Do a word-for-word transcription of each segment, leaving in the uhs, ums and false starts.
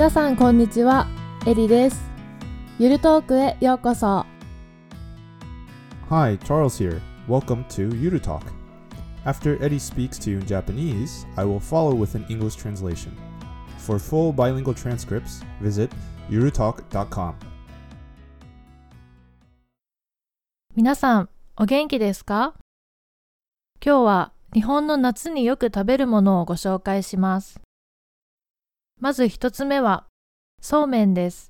皆さんこんにちは、エリです。YuruTalkへようこそ。Hi, Charles here. Welcome to YuruTalk. After Eri speaks to you in Japanese, I will follow with an English translation. For full bilingual transcripts, visit yurutalk dot com. 皆さん、お元気ですか?今日は日本の夏によく食べるものをご紹介します。まず一つ目は、そうめんです。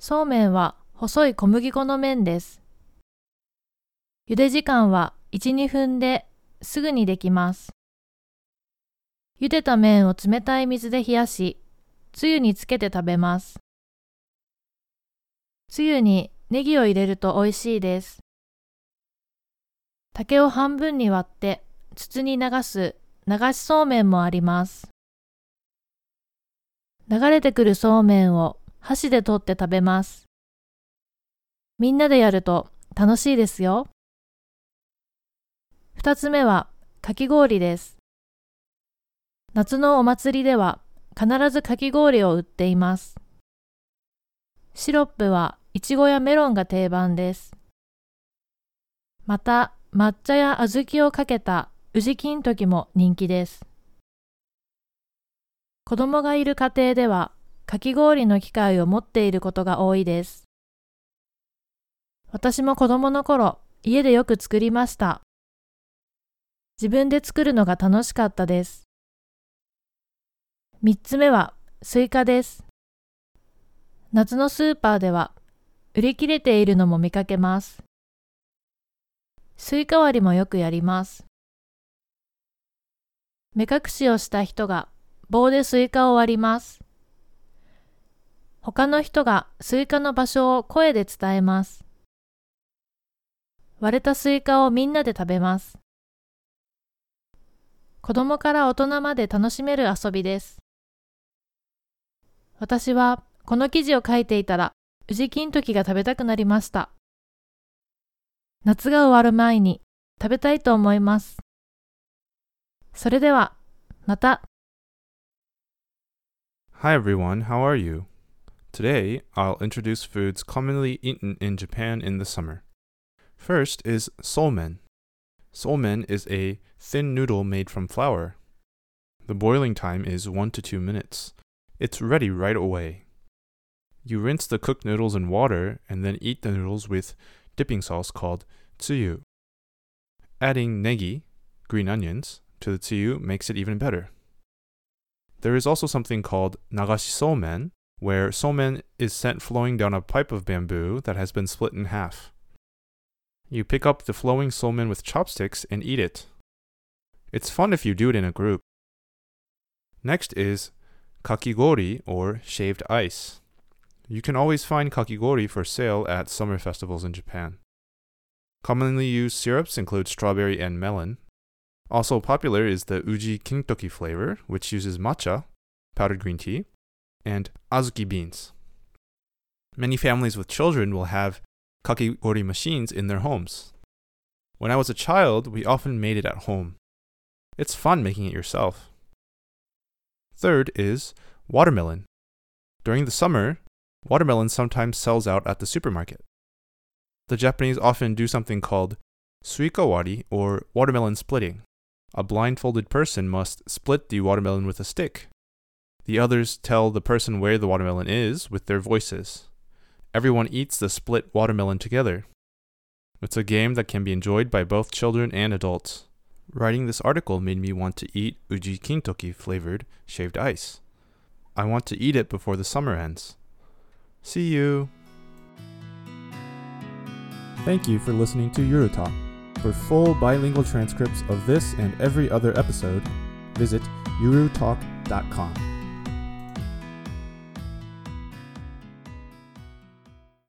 そうめんは細い小麦粉の麺です。茹で時間はいち、にふんですぐにできます。茹でた麺を冷たい水で冷やし、つゆにつけて食べます。つゆにネギを入れると美味しいです。竹を半分に割って筒に流す流しそうめんもあります。流れてくるそうめんを箸で取って食べます。みんなでやると楽しいですよ。二つ目はかき氷です。夏のお祭りでは必ずかき氷を売っています。シロップはイチゴやメロンが定番です。また抹茶や小豆をかけたuji kintokiも人気です。子供がいる家庭では、かき氷の機械を持っていることが多いです。私も子供の頃、家でよく作りました。自分で作るのが楽しかったです。三つ目は、スイカです。夏のスーパーでは、売り切れているのも見かけます。suikawari割りもよくやります。目隠しをした人が、棒でスイカを割ります。他の人がスイカの場所を声で伝えます。割れたスイカをみんなで食べます。子供から大人まで楽しめる遊びです。私はこの記事を書いていたら、uji kintokiが食べたくなりました。夏が終わる前に食べたいと思います。それでは、また。Hi everyone, how are you? Today, I'll introduce foods commonly eaten in Japan in the summer. First is somen. Somen is a thin noodle made from flour. The boiling time is one to two minutes. It's ready right away. You rinse the cooked noodles in water and then eat the noodles with dipping sauce called tsuyu. Adding negi, green onions, to the tsuyu makes it even better.There is also something called nagashi-somen, where somen is sent flowing down a pipe of bamboo that has been split in half. You pick up the flowing somen with chopsticks and eat it. It's fun if you do it in a group. Next is kakigori, or shaved ice. You can always find kakigori for sale at summer festivals in Japan. Commonly used syrups include strawberry and melon.Also popular is the uji kintoki flavor, which uses matcha, powdered green tea, and azuki beans. Many families with children will have kakigori machines in their homes. When I was a child, we often made it at home. It's fun making it yourself. Third is watermelon. During the summer, watermelon sometimes sells out at the supermarket. The Japanese often do something called suikawari, or watermelon splitting.A blindfolded person must split the watermelon with a stick. The others tell the person where the watermelon is with their voices. Everyone eats the split watermelon together. It's a game that can be enjoyed by both children and adults. Writing this article made me want to eat uji kintoki flavored shaved ice. I want to eat it before the summer ends. See you! Thank you for listening to YuruTalk.For full bilingual transcripts of this and every other episode, visit yurutalk dot com.